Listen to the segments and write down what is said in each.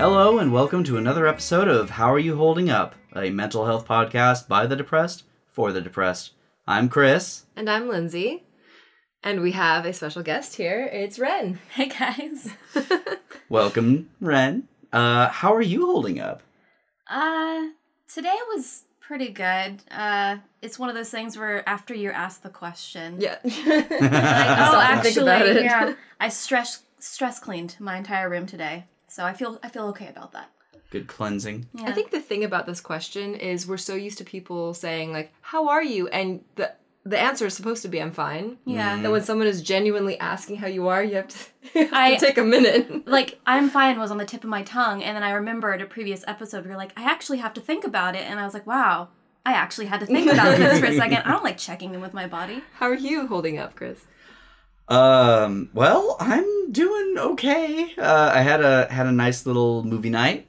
Hello and welcome to another episode of How Are You Holding Up? A mental health podcast by the depressed, for the depressed. I'm Chris. And I'm Lindsay. And we have a special guest here. It's Ren. Hey guys. Welcome, Ren. How are you holding up? Today was pretty good. It's one of those things where after you're asked the question. Yeah. Like, yeah. I stress cleaned my entire room today. So I feel okay about that. Good cleansing. Yeah. I think the thing about this question is we're so used to people saying like, how are you? And the answer is supposed to be, I'm fine. Yeah. That when someone is genuinely asking how you are, you have to, take a minute. Like, I'm fine was on the tip of my tongue. And then I remembered a previous episode where you're like, I actually have to think about it. And I was like, wow, I actually had to think about this for a second. I don't like checking in with my body. How are you holding up, Chris? Well, I'm doing okay. I had a nice little movie night,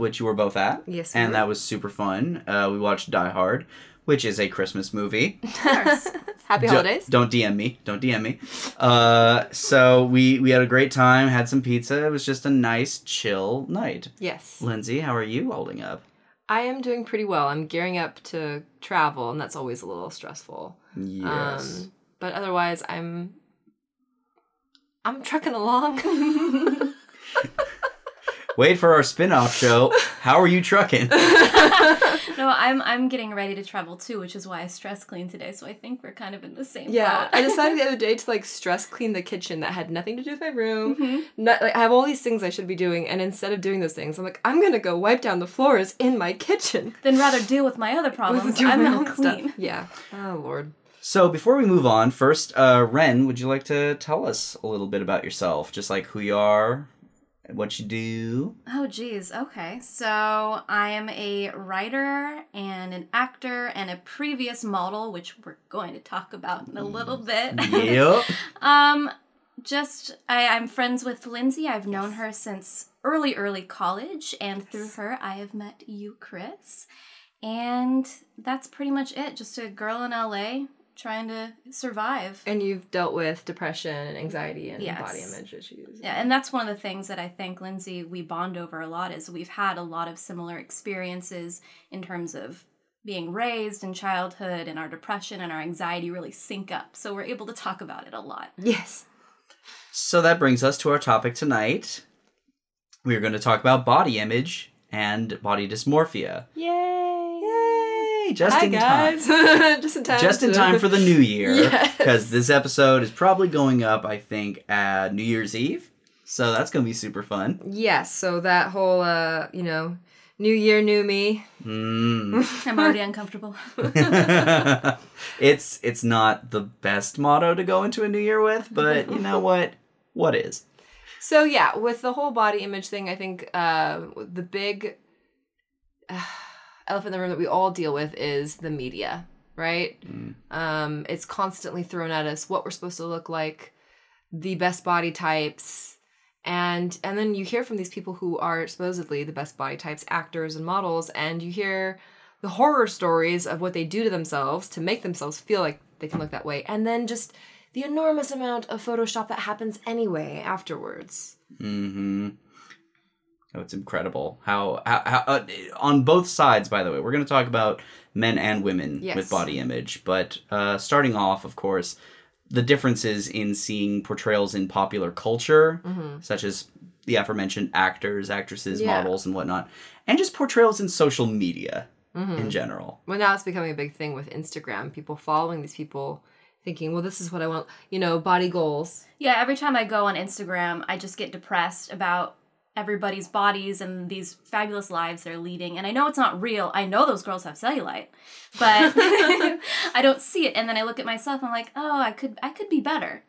which you were both at. Yes, and that was super fun. We watched Die Hard, which is a Christmas movie. Of course. Happy holidays. Don't DM me. So we had a great time, had some pizza. It was just a nice, chill night. Yes. Lindsay, how are you holding up? I am doing pretty well. I'm gearing up to travel, and that's always a little stressful. Yes. But otherwise, I'm trucking along. Wait for our spin-off show. How are you trucking? No, I'm getting ready to travel too, which is why I stress clean today. So I think we're kind of in the same boat. Yeah, I decided the other day to like stress clean the kitchen that had nothing to do with my room. Mm-hmm. I have all these things I should be doing, and instead of doing those things, I'm like, I'm gonna go wipe down the floors in my kitchen. Then rather deal with my other problems. I'm not clean. Stuff. Yeah. Oh Lord. So before we move on, first, Ren, would you like to tell us a little bit about yourself? Just like who you are, what you do? Oh, geez. Okay. So I am a writer and an actor and a previous model, which we're going to talk about in a little bit. Yep. I'm friends with Lindsay. I've known her since early college. And through her, I have met you, Chris. And that's pretty much it. Just a girl in LA. Trying to survive. And you've dealt with depression and anxiety and body image issues. Yeah, and that's one of the things that I think, Lindsay, we bond over a lot is we've had a lot of similar experiences in terms of being raised in childhood, and our depression and our anxiety really sync up. So we're able to talk about it a lot. Yes. So that brings us to our topic tonight. We're going to talk about body image and body dysmorphia. Yay! Just Hi in guys. Time. Just in time for the new year. Because this episode is probably going up, I think, at New Year's Eve. So that's going to be super fun. Yes. So that whole, new year, new me. Mm. I'm already uncomfortable. It's not the best motto to go into a new year with, but you know what? What is? So yeah, with the whole body image thing, I think the big... elephant in the room that we all deal with is the media, right? Mm. It's constantly thrown at us what we're supposed to look like, the best body types, and then you hear from these people who are supposedly the best body types, actors and models, and you hear the horror stories of what they do to themselves to make themselves feel like they can look that way, and then just the enormous amount of Photoshop that happens anyway afterwards. Mm-hmm. Oh, it's incredible how on both sides, by the way, we're going to talk about men and women with body image. But starting off, of course, the differences in seeing portrayals in popular culture, such as the aforementioned actors, actresses, models and whatnot, and just portrayals in social media in general. Well, now it's becoming a big thing with Instagram, people following these people. Thinking, well, this is what I want, body goals. Yeah, every time I go on Instagram, I just get depressed about everybody's bodies and these fabulous lives they're leading. And I know it's not real. I know those girls have cellulite, but I don't see it. And then I look at myself and I'm like, oh, I could be better,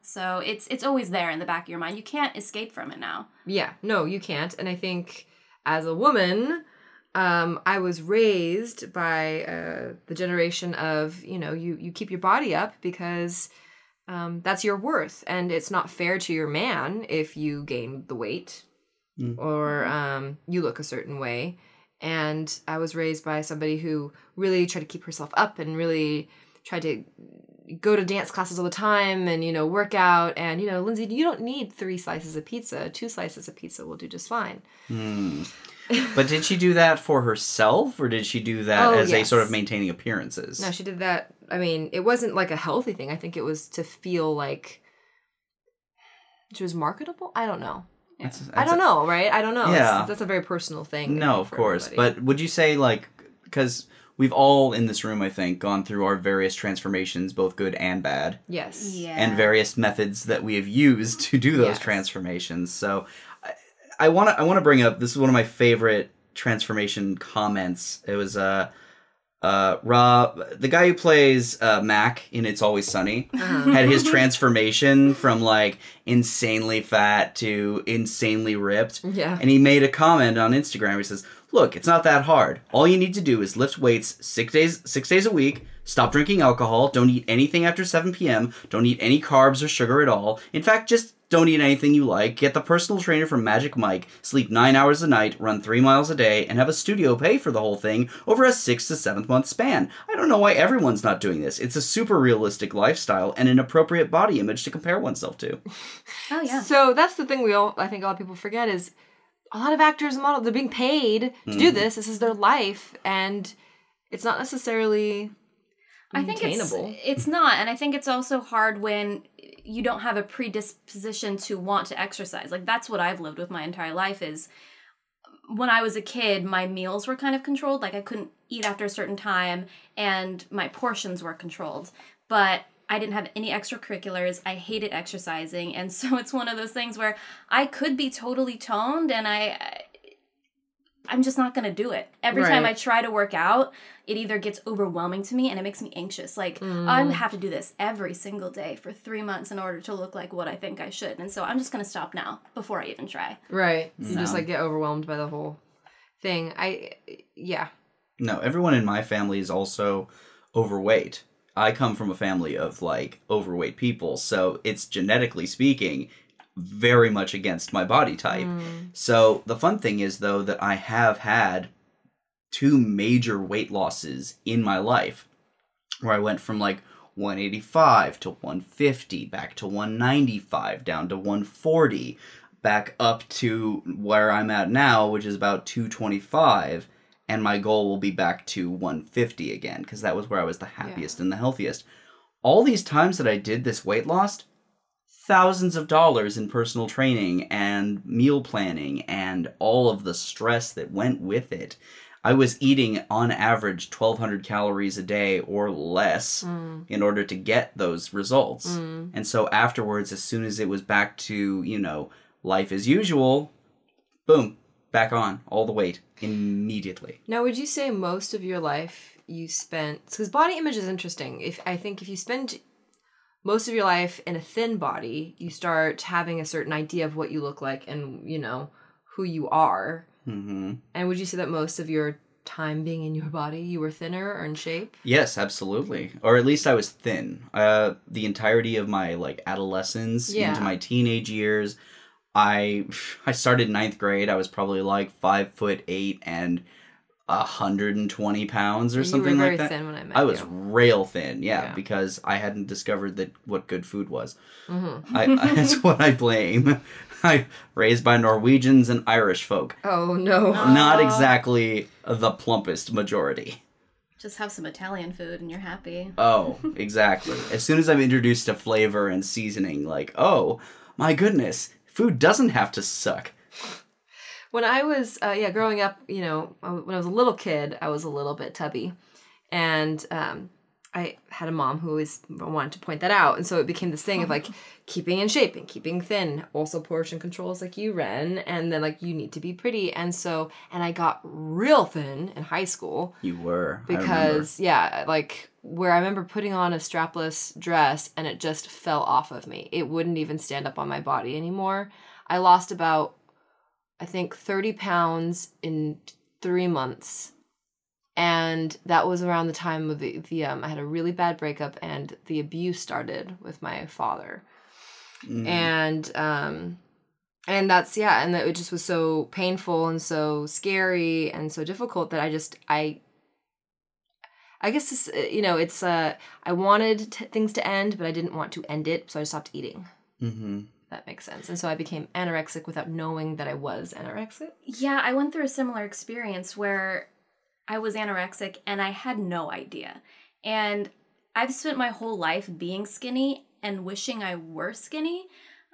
So it's always there in the back of your mind. You can't escape from it now. Yeah, no, you can't. And I think as a woman, I was raised by the generation of, you keep your body up because... that's your worth, and it's not fair to your man if you gain the weight or you look a certain way. And I was raised by somebody who really tried to keep herself up and really tried to go to dance classes all the time and, you know, work out. And, you know, Lindsay, you don't need 3 slices of pizza. 2 slices of pizza will do just fine. Mm. But did she do that for herself, or did she do that as a sort of maintaining appearances? No, she did that. I mean, it wasn't like a healthy thing. I think it was to feel like she was marketable. I don't know. I don't know. Yeah. That's a very personal thing. No, of course. Everybody. But would you say, like, because we've all in this room, I think, gone through our various transformations, both good and bad. Yes. Yeah. And various methods that we have used to do those transformations. So I want to bring up, this is one of my favorite transformation comments. It was Rob, the guy who plays Mac in It's Always Sunny, had his transformation from like insanely fat to insanely ripped. Yeah. And he made a comment on Instagram where he says, "Look, it's not that hard. All you need to do is lift weights 6 days a week. Stop drinking alcohol. Don't eat anything after 7 p.m. Don't eat any carbs or sugar at all. In fact, just don't eat anything you like. Get the personal trainer from Magic Mike. Sleep 9 hours a night. Run 3 miles a day. And have a studio pay for the whole thing over a 6 to 7 month span. I don't know why everyone's not doing this. It's a super realistic lifestyle and an appropriate body image to compare oneself to." Oh, yeah. So that's the thing I think a lot of people forget is a lot of actors and models, they're being paid to do this. This is their life. And it's not necessarily... I think it's not, and I think it's also hard when you don't have a predisposition to want to exercise. Like, that's what I've lived with my entire life is when I was a kid, my meals were kind of controlled. Like, I couldn't eat after a certain time, and my portions were controlled. But I didn't have any extracurriculars. I hated exercising, and so it's one of those things where I could be totally toned, and I'm just not going to do it. Every time I try to work out, it either gets overwhelming to me and it makes me anxious. Like, I'm going to have to do this every single day for 3 months in order to look like what I think I should. And so I'm just going to stop now before I even try. Right. So. You just, like, get overwhelmed by the whole thing. No, everyone in my family is also overweight. I come from a family of, like, overweight people. So it's genetically speaking... very much against my body type. So the fun thing is, though, that I have had 2 major weight losses in my life where I went from like 185 to 150, back to 195, down to 140, back up to where I'm at now, which is about 225. And my goal will be back to 150 again, because that was where I was the happiest and the healthiest. All these times that I did this weight loss, thousands of dollars in personal training and meal planning and all of the stress that went with it. I was eating on average 1,200 calories a day or less in order to get those results. And so afterwards, as soon as it was back to, you know, life as usual, boom, back on all the weight immediately. Now, would you say most of your life you spent, because body image is interesting. I think if you spend most of your life in a thin body, you start having a certain idea of what you look like and, you know, who you are. Mm-hmm. And would you say that most of your time being in your body, you were thinner or in shape? Yes, absolutely. Or at least I was thin. The entirety of my, like, adolescence into my teenage years, I started 9th grade. I was probably, like, 5'8" and 120 pounds or something like that. You were very thin when I met you. I was rail thin, because I hadn't discovered what good food was. Mm-hmm. That's what I blame. I raised by Norwegians and Irish folk. Oh, no. Not exactly the plumpest majority. Just have some Italian food and you're happy. Oh, exactly. As soon as I'm introduced to flavor and seasoning, like, oh, my goodness, food doesn't have to suck. When I was, growing up, you know, when I was a little kid, I was a little bit tubby. And I had a mom who always wanted to point that out. And so it became this thing of, like, keeping in shape and keeping thin. Also portion controls, like you, Ren. And then, like, you need to be pretty. And so, and I got real thin in high school. You were. Because, where I remember putting on a strapless dress and it just fell off of me. It wouldn't even stand up on my body anymore. I lost about... I think 30 pounds in 3 months. And that was around the time of I had a really bad breakup and the abuse started with my father. And that's, and that it just was so painful and so scary and so difficult that I I guess this, you know, it's I wanted things to end, but I didn't want to end it, so I stopped eating. Mm-hmm. That makes sense. And so I became anorexic without knowing that I was anorexic. Yeah, I went through a similar experience where I was anorexic and I had no idea. And I've spent my whole life being skinny and wishing I were skinny.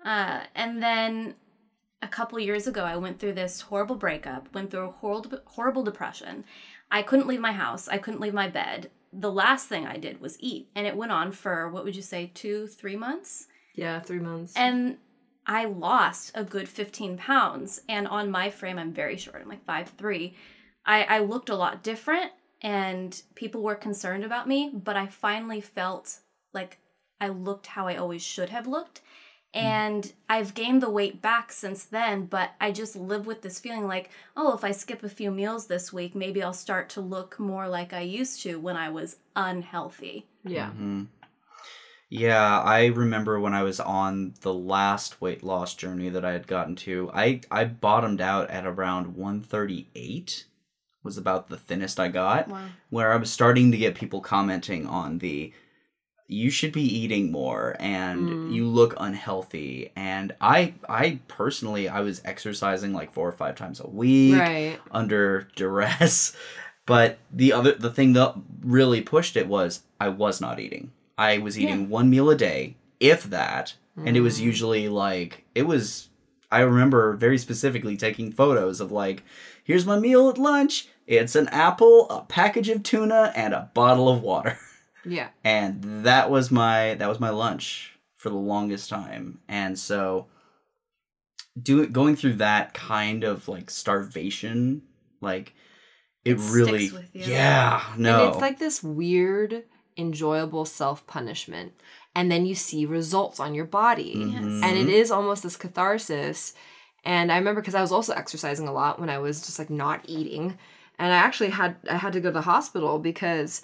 And then a couple years ago, I went through this horrible breakup, went through a horrible depression. I couldn't leave my house. I couldn't leave my bed. The last thing I did was eat. And it went on for, what would you say, 2-3 months? Yeah, 3 months. And I lost a good 15 pounds. And on my frame, I'm very short. I'm like 5'3". I looked a lot different and people were concerned about me, but I finally felt like I looked how I always should have looked. And I've gained the weight back since then, but I just live with this feeling like, oh, if I skip a few meals this week, maybe I'll start to look more like I used to when I was unhealthy. Yeah. Mm-hmm. Yeah, I remember when I was on the last weight loss journey that I had gotten to, I bottomed out at around 138, was about the thinnest I got. Wow. Where I was starting to get people commenting on the, you should be eating more and you look unhealthy. And I personally, I was exercising like 4 or 5 times a week, right, under duress. But the thing that really pushed it was I was not eating. I was eating one meal a day, if that, and it was usually like, I remember very specifically taking photos of like, here's my meal at lunch, it's an apple, a package of tuna, and a bottle of water. Yeah. And that was my lunch for the longest time. And so going through that kind of like starvation, like it really sticks with you. Yeah, no. And it's like this weird enjoyable self-punishment, and then you see results on your body. Yes. And it is almost this catharsis. And I remember, because I was also exercising a lot when I was just like not eating, and I actually had to go to the hospital because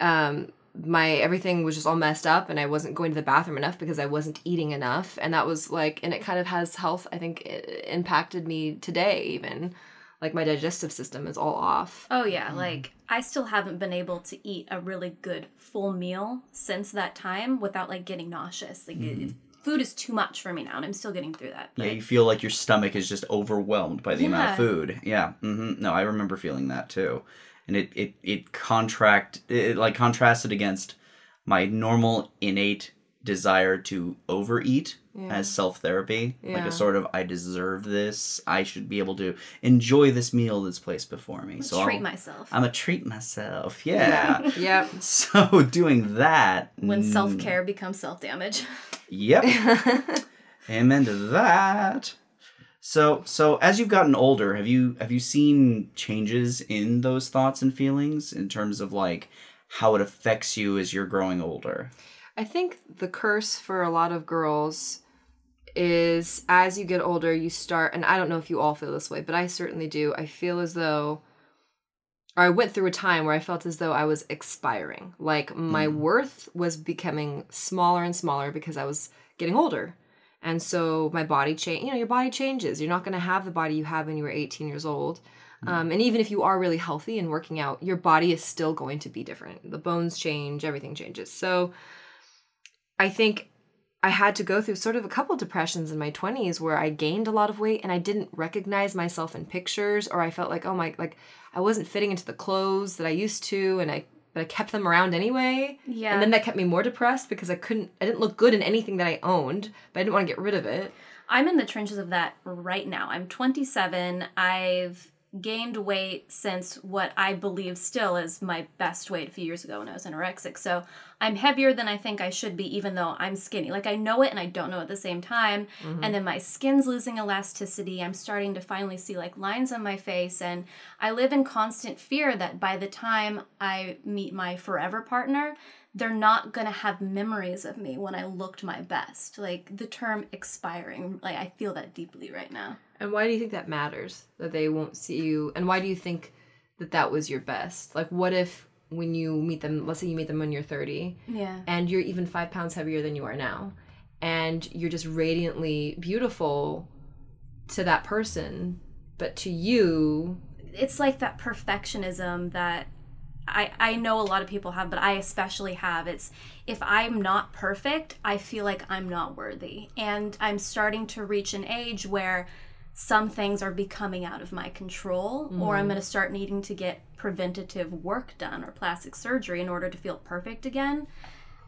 my everything was just all messed up, and I wasn't going to the bathroom enough because I wasn't eating enough. And that was like, and it kind of has health, I think it impacted me today even. Like, my digestive system is all off. Oh, yeah. Like, I still haven't been able to eat a really good full meal since that time without, like, getting nauseous. Like, food is too much for me now, and I'm still getting through that. But... yeah, you feel like your stomach is just overwhelmed by the amount of food. Yeah. Mm-hmm. No, I remember feeling that, too. And it contrasted against my normal innate desire to overeat as self-therapy, like a sort of, I deserve this, I should be able to enjoy this meal that's placed before me. I'm a treat myself. Yeah. Yep. So doing that. When self-care becomes self-damage. Yep. Amen to that. So as you've gotten older, have you seen changes in those thoughts and feelings in terms of like how it affects you as you're growing older? I think the curse for a lot of girls is as you get older, you start, and I don't know if you all feel this way, but I certainly do. I feel as though, or I went through a time where I felt as though I was expiring. Like my worth was becoming smaller and smaller because I was getting older. And so my body changed, you know, your body changes. You're not going to have the body you had when you were 18 years old. And even if you are really healthy and working out, your body is still going to be different. The bones change, everything changes. So I think I had to go through sort of a couple of depressions in my 20s where I gained a lot of weight and I didn't recognize myself in pictures, or I felt like, oh my, like I wasn't fitting into the clothes that I used to, and but I kept them around anyway. Yeah. And then that kept me more depressed because I didn't look good in anything that I owned, but I didn't want to get rid of it. I'm in the trenches of that right now. I'm 27. I've gained weight since what I believe still is my best weight a few years ago when I was anorexic. So I'm heavier than I think I should be, even though I'm skinny. Like, I know it and I don't know at the same time. Mm-hmm. And then my skin's losing elasticity. I'm starting to finally see like lines on my face. And I live in constant fear that by the time I meet my forever partner, they're not going to have memories of me when I looked my best. Like, the term expiring, like, I feel that deeply right now. And why do you think that matters, that they won't see you? And why do you think that that was your best? Like, what if when you meet them, let's say you meet them when you're 30, and you're even 5 pounds heavier than you are now, and you're just radiantly beautiful to that person, but to you... it's like that perfectionism that I know a lot of people have, but I especially have. It's if I'm not perfect, I feel like I'm not worthy. And I'm starting to reach an age where some things are becoming out of my control, mm-hmm. or I'm going to start needing to get preventative work done or plastic surgery in order to feel perfect again.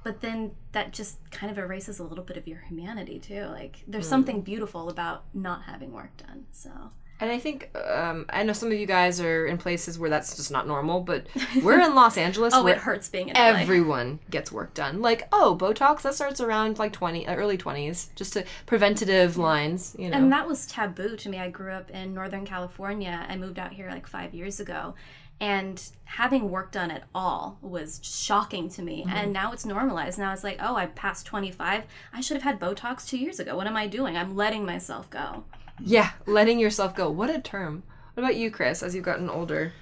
But then that just kind of erases a little bit of your humanity too. Like there's something beautiful about not having work done. So. And I think, I know some of you guys are in places where that's just not normal, but we're in Los Angeles. Oh, it hurts being in LA. Everyone gets work done. Like, oh, Botox, that starts around like early 20s, just to preventative lines, you know. And that was taboo to me. I grew up in Northern California. I moved out here like 5 years ago. And having work done at all was shocking to me. Mm-hmm. And now it's normalized. Now it's like, oh, I passed 25. I should have had Botox 2 years ago. What am I doing? I'm letting myself go. Yeah, letting yourself go. What a term. What about you, Chris, as you've gotten older?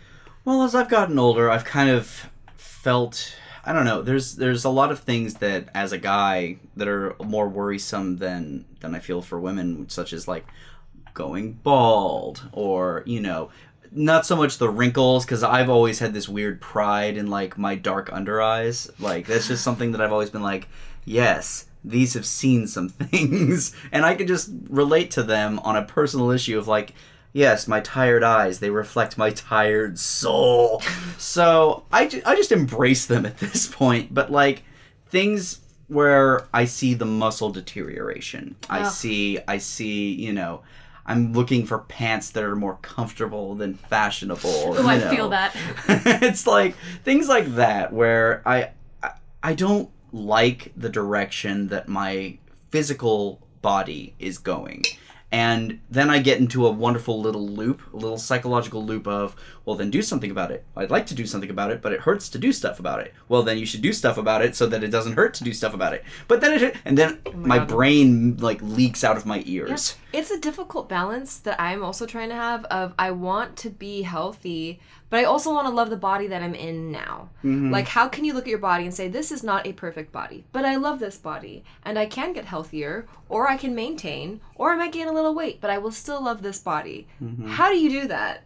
Well, as I've gotten older, I've kind of felt, I don't know, there's a lot of things that, as a guy, that are more worrisome than I feel for women, such as, like, going bald or, you know, not so much the wrinkles, because I've always had this weird pride in, like, my dark under eyes. Like, that's just something that I've always been like, yes, these have seen some things, and I could just relate to them on a personal issue of like, yes, my tired eyes, they reflect my tired soul. So I just embrace them at this point, but like things where I see the muscle deterioration, I see, you know, I'm looking for pants that are more comfortable than fashionable. Oh, I feel that. It's like things like that where I don't like the direction that my physical body is going. And then I get into a wonderful little loop, a little psychological loop of, well, then do something about it. I'd like to do something about it, but it hurts to do stuff about it. Well, then you should do stuff about it so that it doesn't hurt to do stuff about it. But then my brain like leaks out of my ears. Yeah. It's a difficult balance that I'm also trying to have of I want to be healthy, but I also want to love the body that I'm in now. Mm-hmm. Like, how can you look at your body and say, this is not a perfect body, but I love this body, and I can get healthier, or I can maintain, or I might gain a little weight, but I will still love this body. Mm-hmm. How do you do that?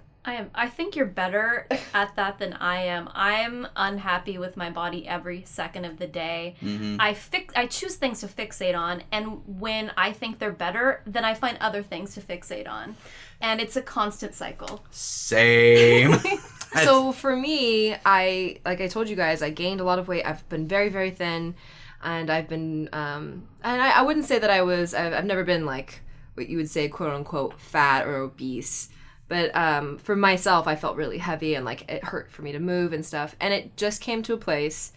I think you're better at that than I am. I'm unhappy with my body every second of the day. Mm-hmm. I choose things to fixate on, and when I think they're better, then I find other things to fixate on. And it's a constant cycle. Same. So for me, I told you guys, I gained a lot of weight. I've been very, very thin, and I've been, and I wouldn't say that I've never been like what you would say, quote unquote, fat or obese. But for myself, I felt really heavy and like it hurt for me to move and stuff. And it just came to a place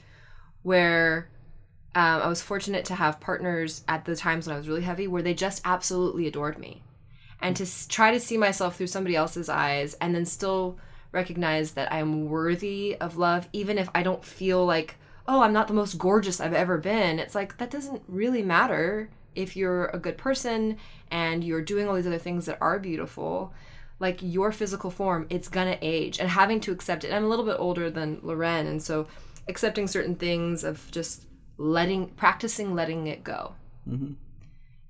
where I was fortunate to have partners at the times when I was really heavy where they just absolutely adored me. And to try to see myself through somebody else's eyes and then still recognize that I'm worthy of love, even if I don't feel like, oh, I'm not the most gorgeous I've ever been. It's like, that doesn't really matter if you're a good person and you're doing all these other things that are beautiful. Like, your physical form, it's gonna age, and having to accept it. And I'm a little bit older than Loren, and so accepting certain things of just practicing letting it go. Mm-hmm.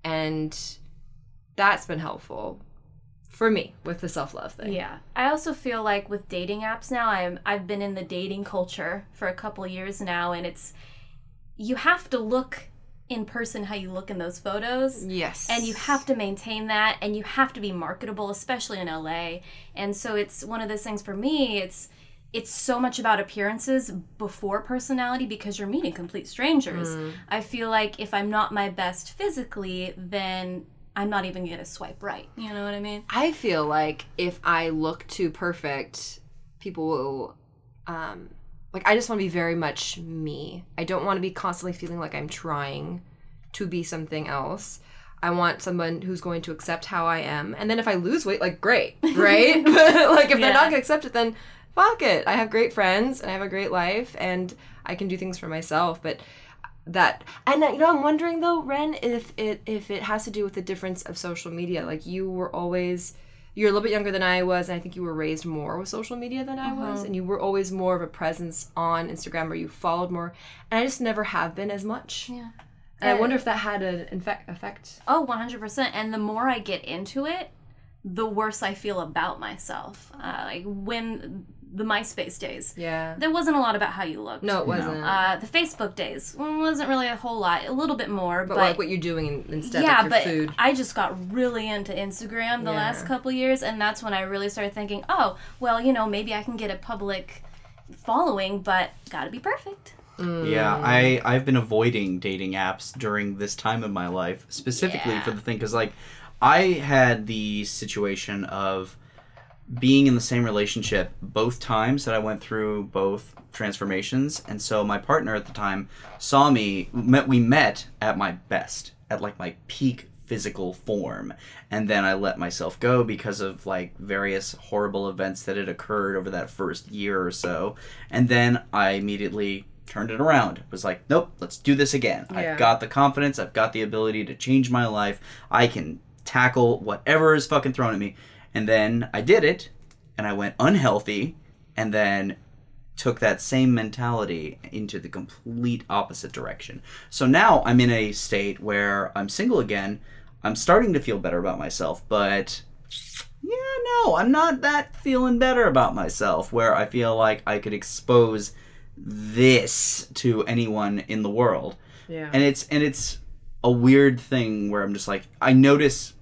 And that's been helpful for me with the self-love thing. Yeah. I also feel like with dating apps now, I've been in the dating culture for a couple years now, and it's, you have to look in person how you look in those photos. Yes. And you have to maintain that, and you have to be marketable, especially in LA. And so it's one of those things for me, it's so much about appearances before personality, because you're meeting complete strangers. Mm. I feel like if I'm not my best physically, then I'm not even going to swipe right. You know what I mean? I feel like if I look too perfect, people will, like, I just want to be very much me. I don't want to be constantly feeling like I'm trying to be something else. I want someone who's going to accept how I am. And then if I lose weight, like, great, right? Like, if they're not going to accept it, then fuck it. I have great friends, and I have a great life, and I can do things for myself, but... That, and you know, I'm wondering though, Ren, if it has to do with the difference of social media. Like, you're a little bit younger than I was, and I think you were raised more with social media than I was, and you were always more of a presence on Instagram, or you followed more, and I just never have been as much. Yeah. And I wonder if that had an effect. Oh, 100%. And the more I get into it, the worse I feel about myself. Like, when the MySpace days. Yeah. There wasn't a lot about how you looked. No, it wasn't. No. The Facebook days wasn't really a whole lot. A little bit more. But like what you're doing instead of your food. Yeah, but I just got really into Instagram the last couple years, and that's when I really started thinking, oh, well, you know, maybe I can get a public following, but gotta be perfect. Mm. Yeah, I've been avoiding dating apps during this time of my life, specifically for the thing, because, like, I had the situation of being in the same relationship both times that I went through both transformations, and so my partner at the time saw me, we met at my best, at, like, my peak physical form, and then I let myself go because of, like, various horrible events that had occurred over that first year or so, and then I immediately turned it around. It was like, nope, let's do this again. Yeah. I've got the confidence. I've got the ability to change my life. I can tackle whatever is fucking thrown at me. And then I did it, and I went unhealthy, and then took that same mentality into the complete opposite direction. So now I'm in a state where I'm single again. I'm starting to feel better about myself, but yeah, no, I'm not that feeling better about myself, where I feel like I could expose this to anyone in the world. Yeah. And it's a weird thing where I'm just like, I notice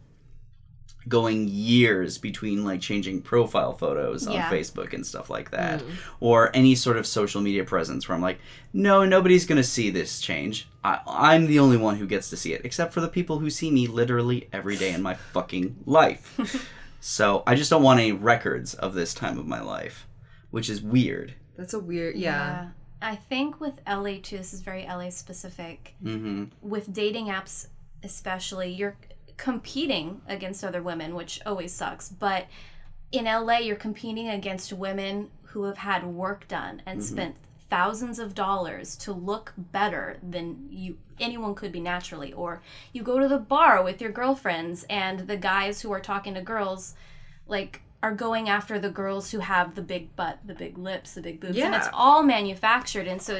going years between, like, changing profile photos on Facebook and stuff like that, or any sort of social media presence, where I'm like, no, nobody's gonna see this change. I'm the only one who gets to see it, except for the people who see me literally every day in my fucking life. So I just don't want any records of this time of my life, which is weird. That's a weird, yeah. I think with LA too, this is very LA specific. Mm-hmm. With dating apps especially, you're competing against other women, which always sucks. But in LA, you're competing against women who have had work done and spent thousands of dollars to look better than anyone could be naturally. Or you go to the bar with your girlfriends, and the guys who are talking to girls, like, are going after the girls who have the big butt, the big lips, the big boobs, and it's all manufactured, and so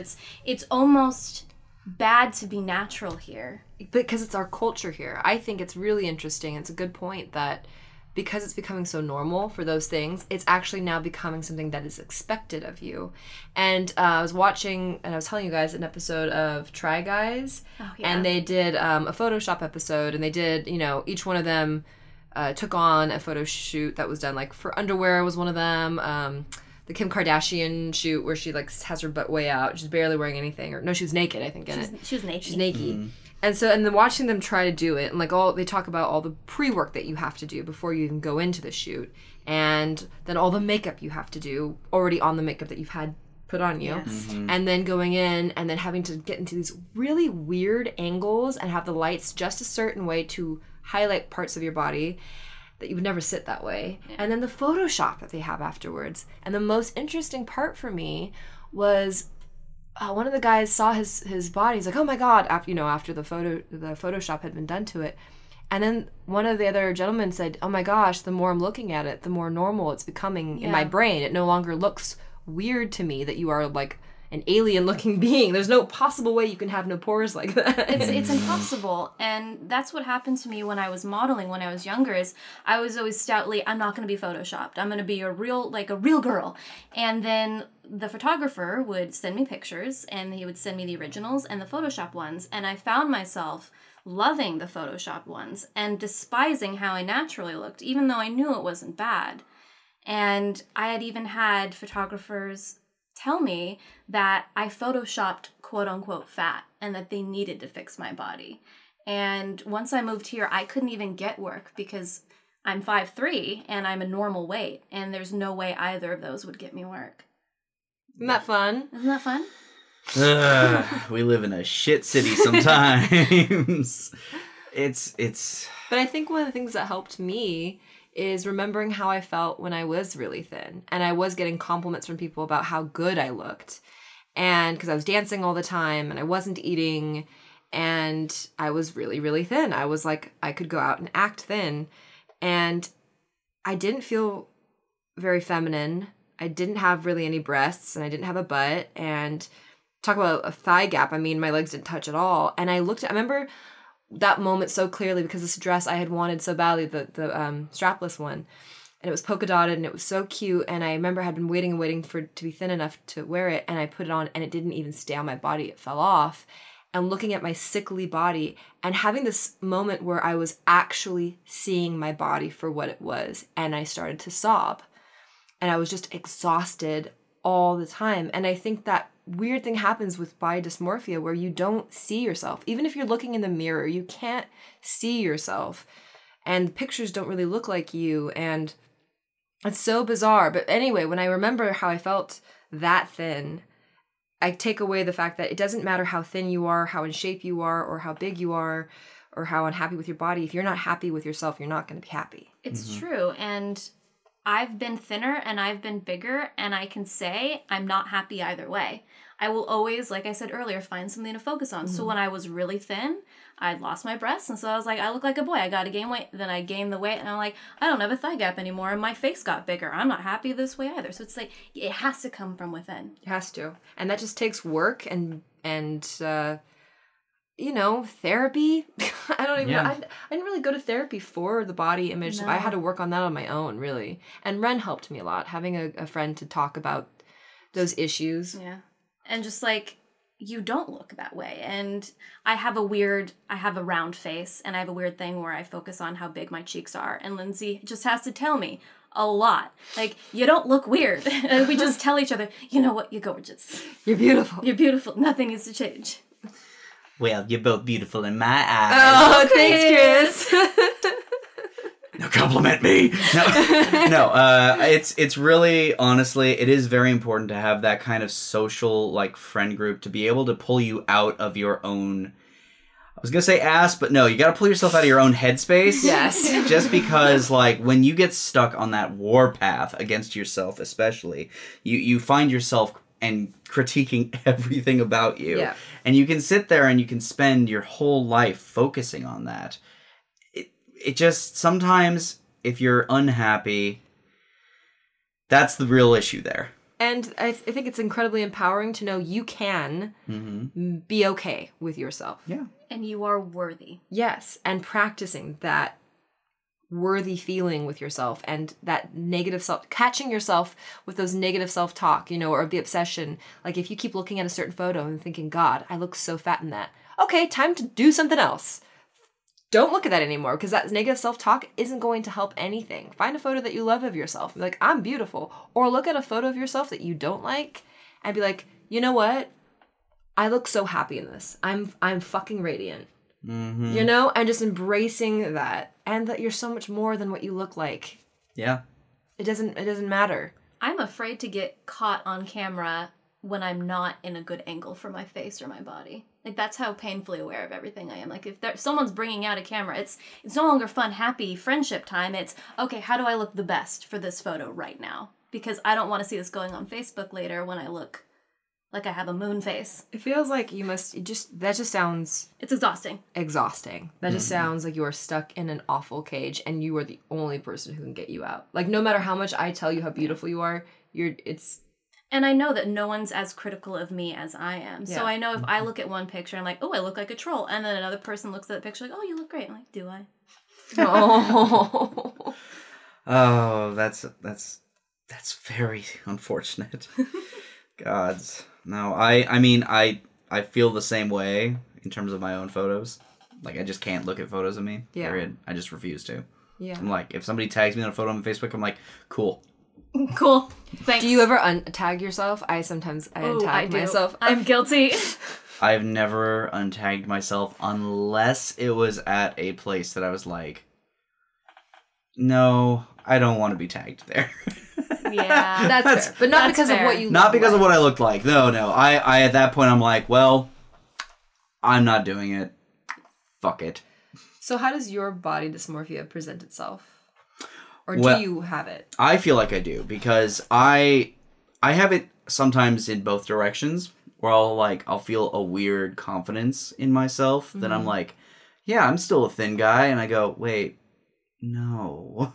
it's almost bad to be natural here. Because it's our culture here. I think it's really interesting. It's a good point that because it's becoming so normal for those things, it's actually now becoming something that is expected of you. And I was watching, and I was telling you guys, an episode of Try Guys, and they did a Photoshop episode, and they did, you know, each one of them took on a photo shoot that was done, like, for underwear was one of them. The Kim Kardashian shoot where she, like, has her butt way out. She's barely wearing anything. Or no, she was naked, I think, She was naked. She's naked. Mm-hmm. And so, and then watching them try to do it, and, like, all, they talk about all the pre-work that you have to do before you even go into the shoot. And then all the makeup you have to do already on the makeup that you've had put on you. Yes. Mm-hmm. And then going in and then having to get into these really weird angles and have the lights just a certain way to highlight parts of your body that you would never sit that way. Yeah. And then the Photoshop that they have afterwards. And the most interesting part for me was one of the guys saw his body. He's like, oh my God, after the Photoshop had been done to it. And then one of the other gentlemen said, oh my gosh, the more I'm looking at it, the more normal it's becoming in my brain. It no longer looks weird to me that you are, like, an alien-looking being. There's no possible way you can have no pores like that. It's impossible. And that's what happened to me when I was modeling when I was younger, is I was always stoutly, I'm not going to be Photoshopped. I'm going to be a real girl. And then the photographer would send me pictures, and he would send me the originals and the Photoshop ones. And I found myself loving the Photoshop ones and despising how I naturally looked, even though I knew it wasn't bad. And I had even had photographers tell me that I photoshopped quote-unquote fat and that they needed to fix my body. And once I moved here, I couldn't even get work because I'm 5'3" and I'm a normal weight, and there's no way either of those would get me work. Isn't that fun? Isn't that fun? We live in a shit city sometimes. It's... But I think one of the things that helped me is remembering how I felt when I was really thin. And I was getting compliments from people about how good I looked. And because I was dancing all the time and I wasn't eating and I was really, really thin. I was like, I could go out and act thin. And I didn't feel very feminine. I didn't have really any breasts and I didn't have a butt. And talk about a thigh gap. I mean, my legs didn't touch at all. And I remember that moment so clearly because this dress I had wanted so badly, the strapless one, and it was polka dotted, and it was so cute. And I remember I had been waiting and waiting for it to be thin enough to wear it, and I put it on, and it didn't even stay on my body. It fell off. And looking at my sickly body and having this moment where I was actually seeing my body for what it was, and I started to sob. And I was just exhausted all the time. And I think that weird thing happens with body dysmorphia where you don't see yourself. Even if you're looking in the mirror, you can't see yourself. And pictures don't really look like you. And it's so bizarre. But anyway, when I remember how I felt that thin, I take away the fact that it doesn't matter how thin you are, how in shape you are, or how big you are, or how unhappy with your body. If you're not happy with yourself, you're not going to be happy. It's true. And I've been thinner and I've been bigger, and I can say I'm not happy either way. I will always, like I said earlier, find something to focus on. Mm-hmm. So when I was really thin, I'd lost my breasts, and so I was like, I look like a boy. I got to gain weight. Then I gained the weight, and I'm like, I don't have a thigh gap anymore, and my face got bigger. I'm not happy this way either. So it's like, it has to come from within. It has to. And that just takes work and you know, therapy. I don't even know. I didn't really go to therapy for the body image. No. I had to work on that on my own, really. And Ren helped me a lot, having a friend to talk about those issues. Yeah. And just like, you don't look that way. And I have a round face, and I have a weird thing where I focus on how big my cheeks are. And Lindsay just has to tell me a lot. Like, you don't look weird. And we just tell each other, you know what? You're gorgeous. You're beautiful. You're beautiful. Nothing needs to change. Well, you're both beautiful in my eyes. Oh, thanks, Chris. No, compliment me. No, it's really, honestly, it is very important to have that kind of social, like, friend group to be able to pull you out of your own, I was going to say ass, but no, you got to pull yourself out of your own headspace. Yes. Just because, like, when you get stuck on that war path against yourself, especially, you find yourself and critiquing everything about you. Yeah. And you can sit there and you can spend your whole life focusing on that. It just, sometimes if you're unhappy, that's the real issue there. And I think it's incredibly empowering to know you can be okay with yourself. Yeah. And you are worthy. Yes. And practicing that worthy feeling with yourself and that negative self, catching yourself with those negative self-talk, you know, or the obsession. Like if you keep looking at a certain photo and thinking, God, I look so fat in that. Okay, time to do something else. Don't look at that anymore, because that negative self-talk isn't going to help anything. Find a photo that you love of yourself. Be like, I'm beautiful. Or look at a photo of yourself that you don't like and be like, you know what? I look so happy in this. I'm fucking radiant. Mm-hmm. You know? And just embracing that. And that you're so much more than what you look like. Yeah. It doesn't matter. I'm afraid to get caught on camera when I'm not in a good angle for my face or my body. Like, that's how painfully aware of everything I am. Like, if someone's bringing out a camera, it's no longer fun, happy friendship time. It's, okay, how do I look the best for this photo right now? Because I don't want to see this going on Facebook later when I look like I have a moon face. It feels like that just sounds... It's exhausting. That just sounds like you are stuck in an awful cage, and you are the only person who can get you out. Like, no matter how much I tell you how beautiful you are, And I know that no one's as critical of me as I am. Yeah. So I know if I look at one picture, I'm like, oh, I look like a troll. And then another person looks at the picture like, oh, you look great. I'm like, do I? Oh. Oh, that's very unfortunate. Gods. No, I mean, I feel the same way in terms of my own photos. Like, I just can't look at photos of me. Yeah. Period. I just refuse to. Yeah. I'm like, if somebody tags me on a photo on Facebook, I'm like, cool. Cool. Thanks. Do you ever untag yourself? I sometimes untag myself. I'm guilty. I've never untagged myself unless it was at a place that I was like, no, I don't want to be tagged there. Yeah, that's fair. But not because of what you look like. Not because of what I looked like. No. I at that point, I'm like, well, I'm not doing it. Fuck it. So how does your body dysmorphia present itself? Or do you have it? I feel like I do, because I have it sometimes in both directions, where I'll feel a weird confidence in myself that I'm like, yeah, I'm still a thin guy, and I go, wait, no.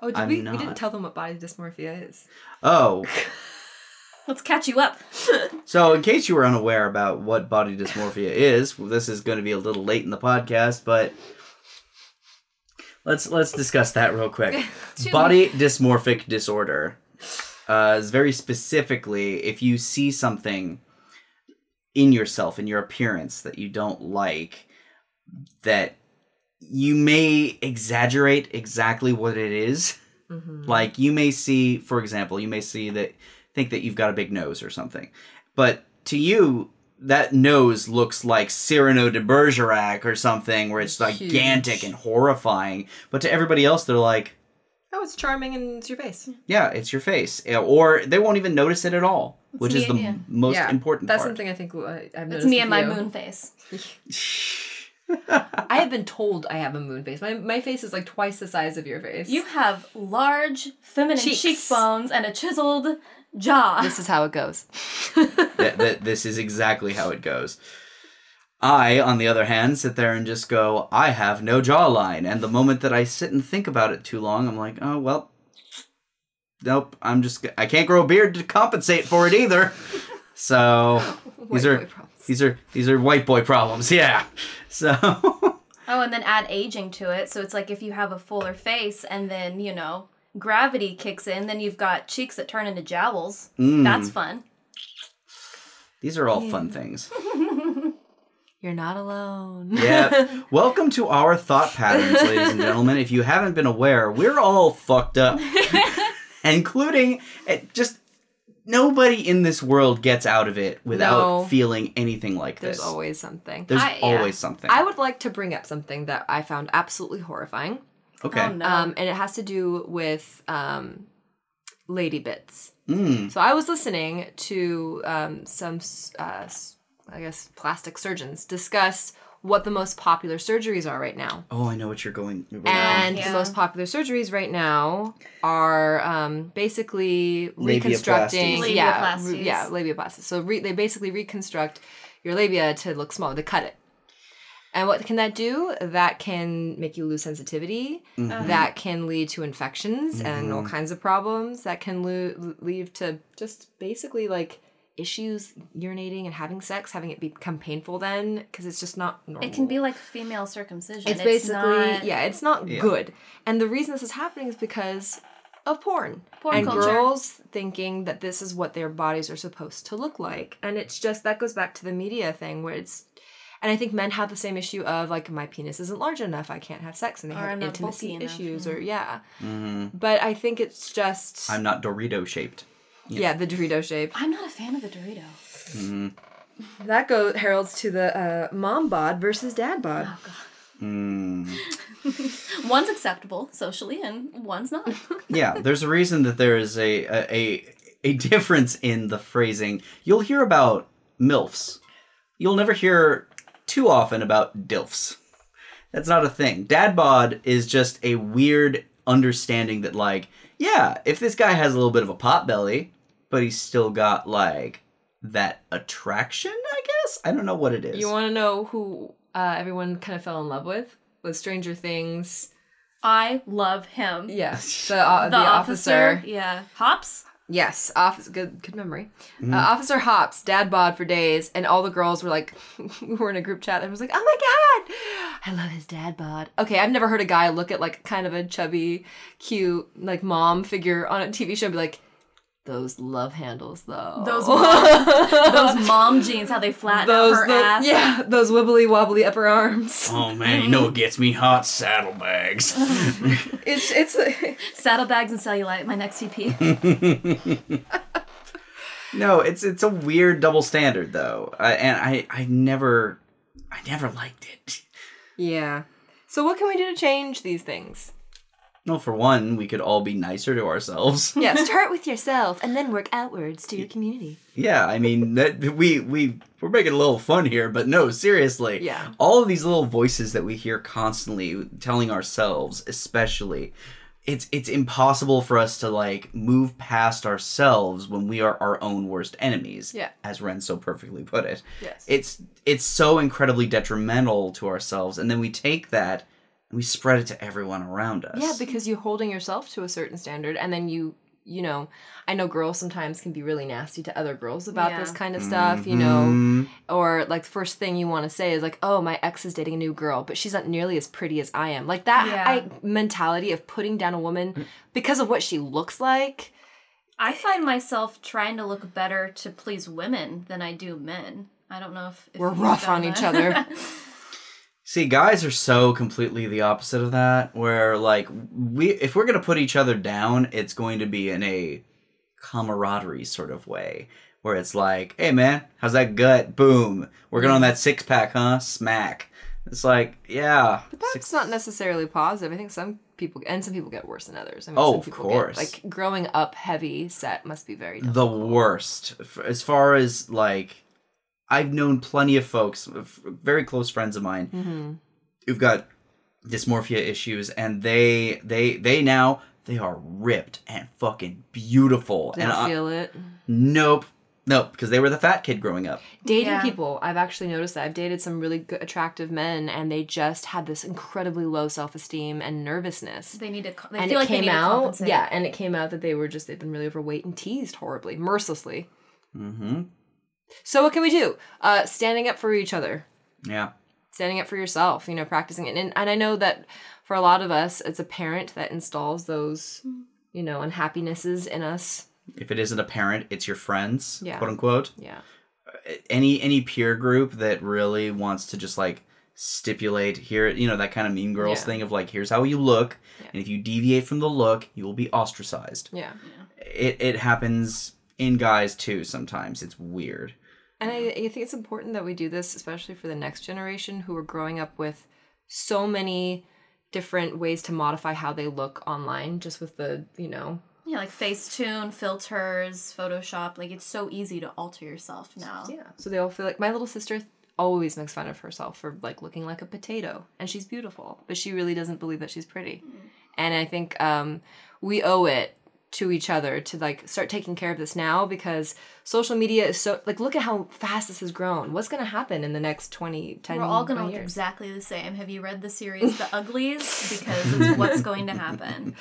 Oh, we didn't tell them what body dysmorphia is. Oh. Let's catch you up. So in case you were unaware about what body dysmorphia is, well, this is going to be a little late in the podcast, but Let's discuss that real quick. Body dysmorphic disorder is very specifically if you see something in yourself, in your appearance that you don't like, that you may exaggerate exactly what it is. Mm-hmm. Like you may see, for example, think that you've got a big nose or something, but to you, that nose looks like Cyrano de Bergerac or something, where it's gigantic and horrifying. But to everybody else, they're like, "Oh, it's charming and it's your face." Yeah, it's your face, or they won't even notice it at all, which is the most important part. That's something I think I've noticed. It's me and my moon face. I have been told I have a moon face. My face is like twice the size of your face. You have large feminine cheekbones and a chiseled jaw. This is how it goes. This is exactly how it goes. I, on the other hand, sit there and just go, I have no jawline. And the moment that I sit and think about it too long, I'm like, oh, well, nope. I can't grow a beard to compensate for it either. So these are white boy problems. Yeah. So. And then add aging to it. So it's like if you have a fuller face and then, gravity kicks in, then you've got cheeks that turn into jowls. Mm. That's fun. These are all fun things. You're not alone. Yeah. Welcome to our thought patterns, ladies and gentlemen. If you haven't been aware, we're all fucked up. Including just nobody in this world gets out of it without feeling anything like this. There's always something. There's always something. I would like to bring up something that I found absolutely horrifying. Okay. Oh, no. And it has to do with lady bits. Mm. So I was listening to some, plastic surgeons discuss what the most popular surgeries are right now. Oh, I know what you're going with. And the most popular surgeries right now are basically reconstructing. Labiaplasties. Yeah, labiaplasties. So they basically reconstruct your labia to look small. They cut it. And what can that do? That can make you lose sensitivity. Mm-hmm. That can lead to infections and all kinds of problems. That can lead to just basically issues urinating and having sex, having it become painful then because it's just not normal. It can be like female circumcision. It's basically, it's not good. And the reason this is happening is because of porn. Porn culture. And girls thinking that this is what their bodies are supposed to look like. And it's just, that goes back to the media thing where it's, and I think men have the same issue of, my penis isn't large enough, I can't have sex, and they have intimacy issues, Mm-hmm. But I think it's just... I'm not Dorito-shaped. Yeah, the Dorito-shaped. I'm not a fan of the Dorito. Mm-hmm. That heralds to the mom bod versus dad bod. Oh, God. Mm. One's acceptable socially, and one's not. Yeah, there's a reason that there is a difference in the phrasing. You'll hear about MILFs. You'll never hear... too often about DILFs. That's not a thing. Dad bod is just a weird understanding that if this guy has a little bit of a pot belly, but he's still got that attraction, I guess? I don't know what it is. You want to know who everyone kind of fell in love with? With Stranger Things. I love him. Yes. The officer. Yeah. Hops? Yes, good memory. Mm-hmm. Officer Hops, dad bod for days, and all the girls were we were in a group chat, and was like, oh my God, I love his dad bod. Okay, I've never heard a guy look at kind of a chubby, cute, mom figure on a TV show and be like, those love handles, though. Those mom jeans, how they flatten her ass. Yeah, those wibbly wobbly upper arms. Oh man, it gets me hot, saddlebags. it's saddlebags and cellulite. My next CP. No, it's a weird double standard though, and I never liked it. Yeah. So what can we do to change these things? Well, for one, we could all be nicer to ourselves. Yeah, start with yourself and then work outwards to your community. Yeah, I mean, we're making a little fun here, but no, seriously. Yeah. All of these little voices that we hear constantly telling ourselves, especially, it's impossible for us to, move past ourselves when we are our own worst enemies, as Ren so perfectly put it. Yes. It's so incredibly detrimental to ourselves, and then we take that, we spread it to everyone around us. Yeah, because you're holding yourself to a certain standard, and then you you know, I know girls sometimes can be really nasty to other girls about this kind of stuff, you know, or like the first thing you want to say is like, oh, my ex is dating a new girl, but she's not nearly as pretty as I am. Like that mentality of putting down a woman because of what she looks like. I find myself trying to look better to please women than I do men. I don't know if we're rough on each other. See, guys are so completely the opposite of that, where, like, if we're going to put each other down, it's going to be in a camaraderie sort of way, where it's like, hey, man, how's that gut? Boom. Working on that six-pack, huh? Smack. It's like, yeah. But that's not necessarily positive. I think some people get worse than others. I mean, oh, of course. Like, growing up heavy set must be very difficult. The worst. As far as, like... I've known plenty of folks, very close friends of mine, who've got dysmorphia issues, and they are ripped and fucking beautiful. Did you feel it? Nope, because they were the fat kid growing up. Dating people, I've actually noticed that. I've dated some really good, attractive men, and they just had this incredibly low self-esteem and nervousness. They feel like they need to compensate. Yeah, and it came out that they've been really overweight and teased horribly, mercilessly. Mm-hmm. So what can we do? Standing up for each other. Yeah. Standing up for yourself, you know, practicing it. And I know that for a lot of us, it's a parent that installs those, you know, unhappinesses in us. If it isn't a parent, it's your friends, quote unquote. Yeah. Any peer group that really wants to just like stipulate here, you know, that kind of mean girls thing of like, here's how you look. Yeah. And if you deviate from the look, you will be ostracized. Yeah. It happens in guys too sometimes. It's weird. And I think it's important that we do this, especially for the next generation who are growing up with so many different ways to modify how they look online, just with the, you know... Yeah, like Facetune, filters, Photoshop. Like, it's so easy to alter yourself now. Yeah. So they all feel like... My little sister always makes fun of herself for, like, looking like a potato. And she's beautiful. But she really doesn't believe that she's pretty. Mm. And I think we owe it to each other to like start taking care of this now, because social media is so like, look at how fast this has grown. What's going to happen in the next 10 years? We're all going to look exactly the same. Have you read the series The Uglies? Because it's what's going to happen.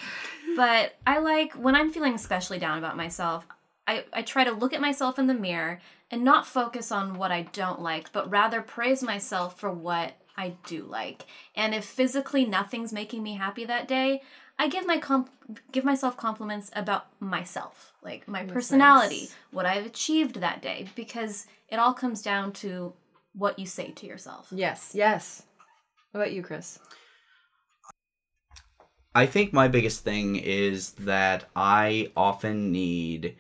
But I like, when I'm feeling especially down about myself, I try to look at myself in the mirror and not focus on what I don't like, but rather praise myself for what I do like. And if physically nothing's making me happy that day, I give myself compliments about myself, like my personality, what I've achieved that day, because it all comes down to what you say to yourself. Yes, yes. What about you, Chris? I think my biggest thing is that I often need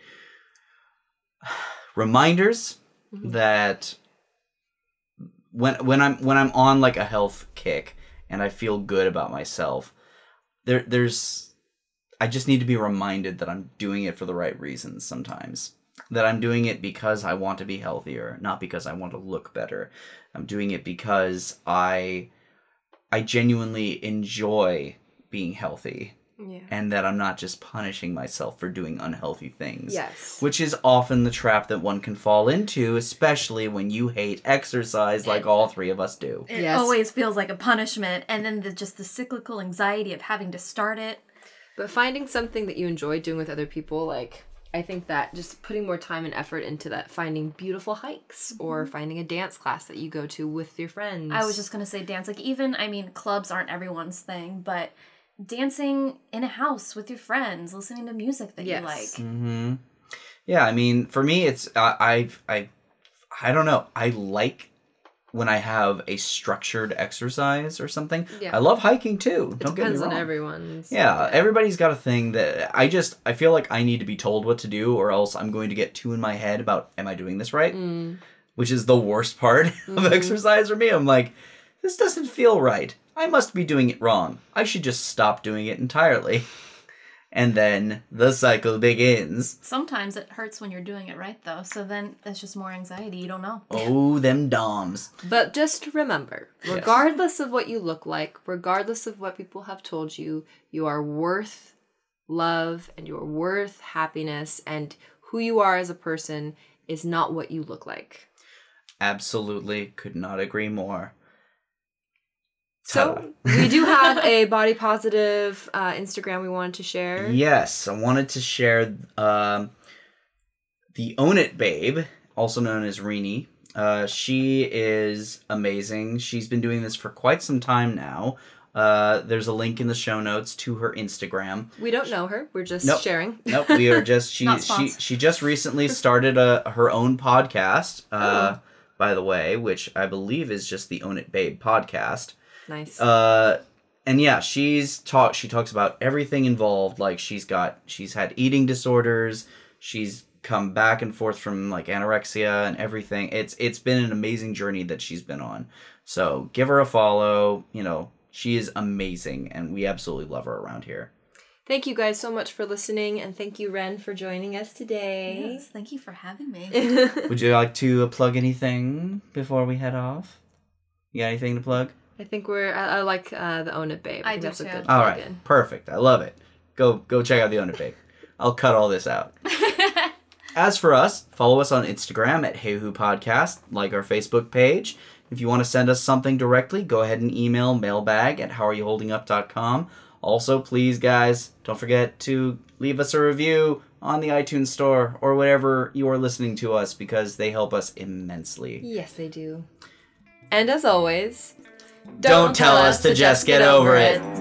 reminders that when I'm on like a health kick and I feel good about myself, I just need to be reminded that I'm doing it for the right reasons sometimes. That I'm doing it because I want to be healthier, not because I want to look better. I'm doing it because I genuinely enjoy being healthy. Yeah. And that I'm not just punishing myself for doing unhealthy things. Yes. Which is often the trap that one can fall into, especially when you hate exercise like all three of us do. It always feels like a punishment, and then the cyclical anxiety of having to start it. But finding something that you enjoy doing with other people, like, I think that just putting more time and effort into that, finding beautiful hikes or finding a dance class that you go to with your friends. I was just going to say dance. Like, clubs aren't everyone's thing, but... dancing in a house with your friends, listening to music that you like. Mm-hmm. Yeah, I mean, for me, it's I don't know. I like when I have a structured exercise or something. Yeah. I love hiking too. Don't get me wrong. It depends on everyone. So yeah, everybody's got a thing that I feel like I need to be told what to do, or else I'm going to get too in my head about, am I doing this right? Mm. Which is the worst part of exercise for me. I'm like, this doesn't feel right. I must be doing it wrong. I should just stop doing it entirely. And then the cycle begins. Sometimes it hurts when you're doing it right, though. So then that's just more anxiety. You don't know. Oh, them DOMs. But just remember, regardless of what you look like, regardless of what people have told you, you are worth love and you are worth happiness. And who you are as a person is not what you look like. Absolutely. Could not agree more. So we do have a body positive Instagram we wanted to share. Yes, I wanted to share the Own It Babe, also known as Reenie. She is amazing. She's been doing this for quite some time now. There's a link in the show notes to her Instagram. We don't know her. We're just sharing. Nope, we are just... She just recently started her own podcast, by the way, which I believe is just the Own It Babe podcast. Nice. And yeah, she talks about everything involved. Like she's had eating disorders. She's come back and forth from like anorexia and everything. It's been an amazing journey that she's been on. So give her a follow, she is amazing, and we absolutely love her around here. Thank you guys so much for listening, and thank you, Ren, for joining us today. Yes, thank you for having me. Would you like to plug anything before we head off? You got anything to plug? I think I like the Own It Babe. I do, that's too. A good plug. All right, perfect. I love it. Go check out the Own It Babe. I'll cut all this out. As for us, follow us on Instagram at HeyWho Podcast, like our Facebook page. If you want to send us something directly, go ahead and email mailbag@howareyoholdingup.com. Also, please, guys, don't forget to leave us a review on the iTunes store or whatever you are listening to us, because they help us immensely. Yes, they do. And as always, don't tell us to just get over it.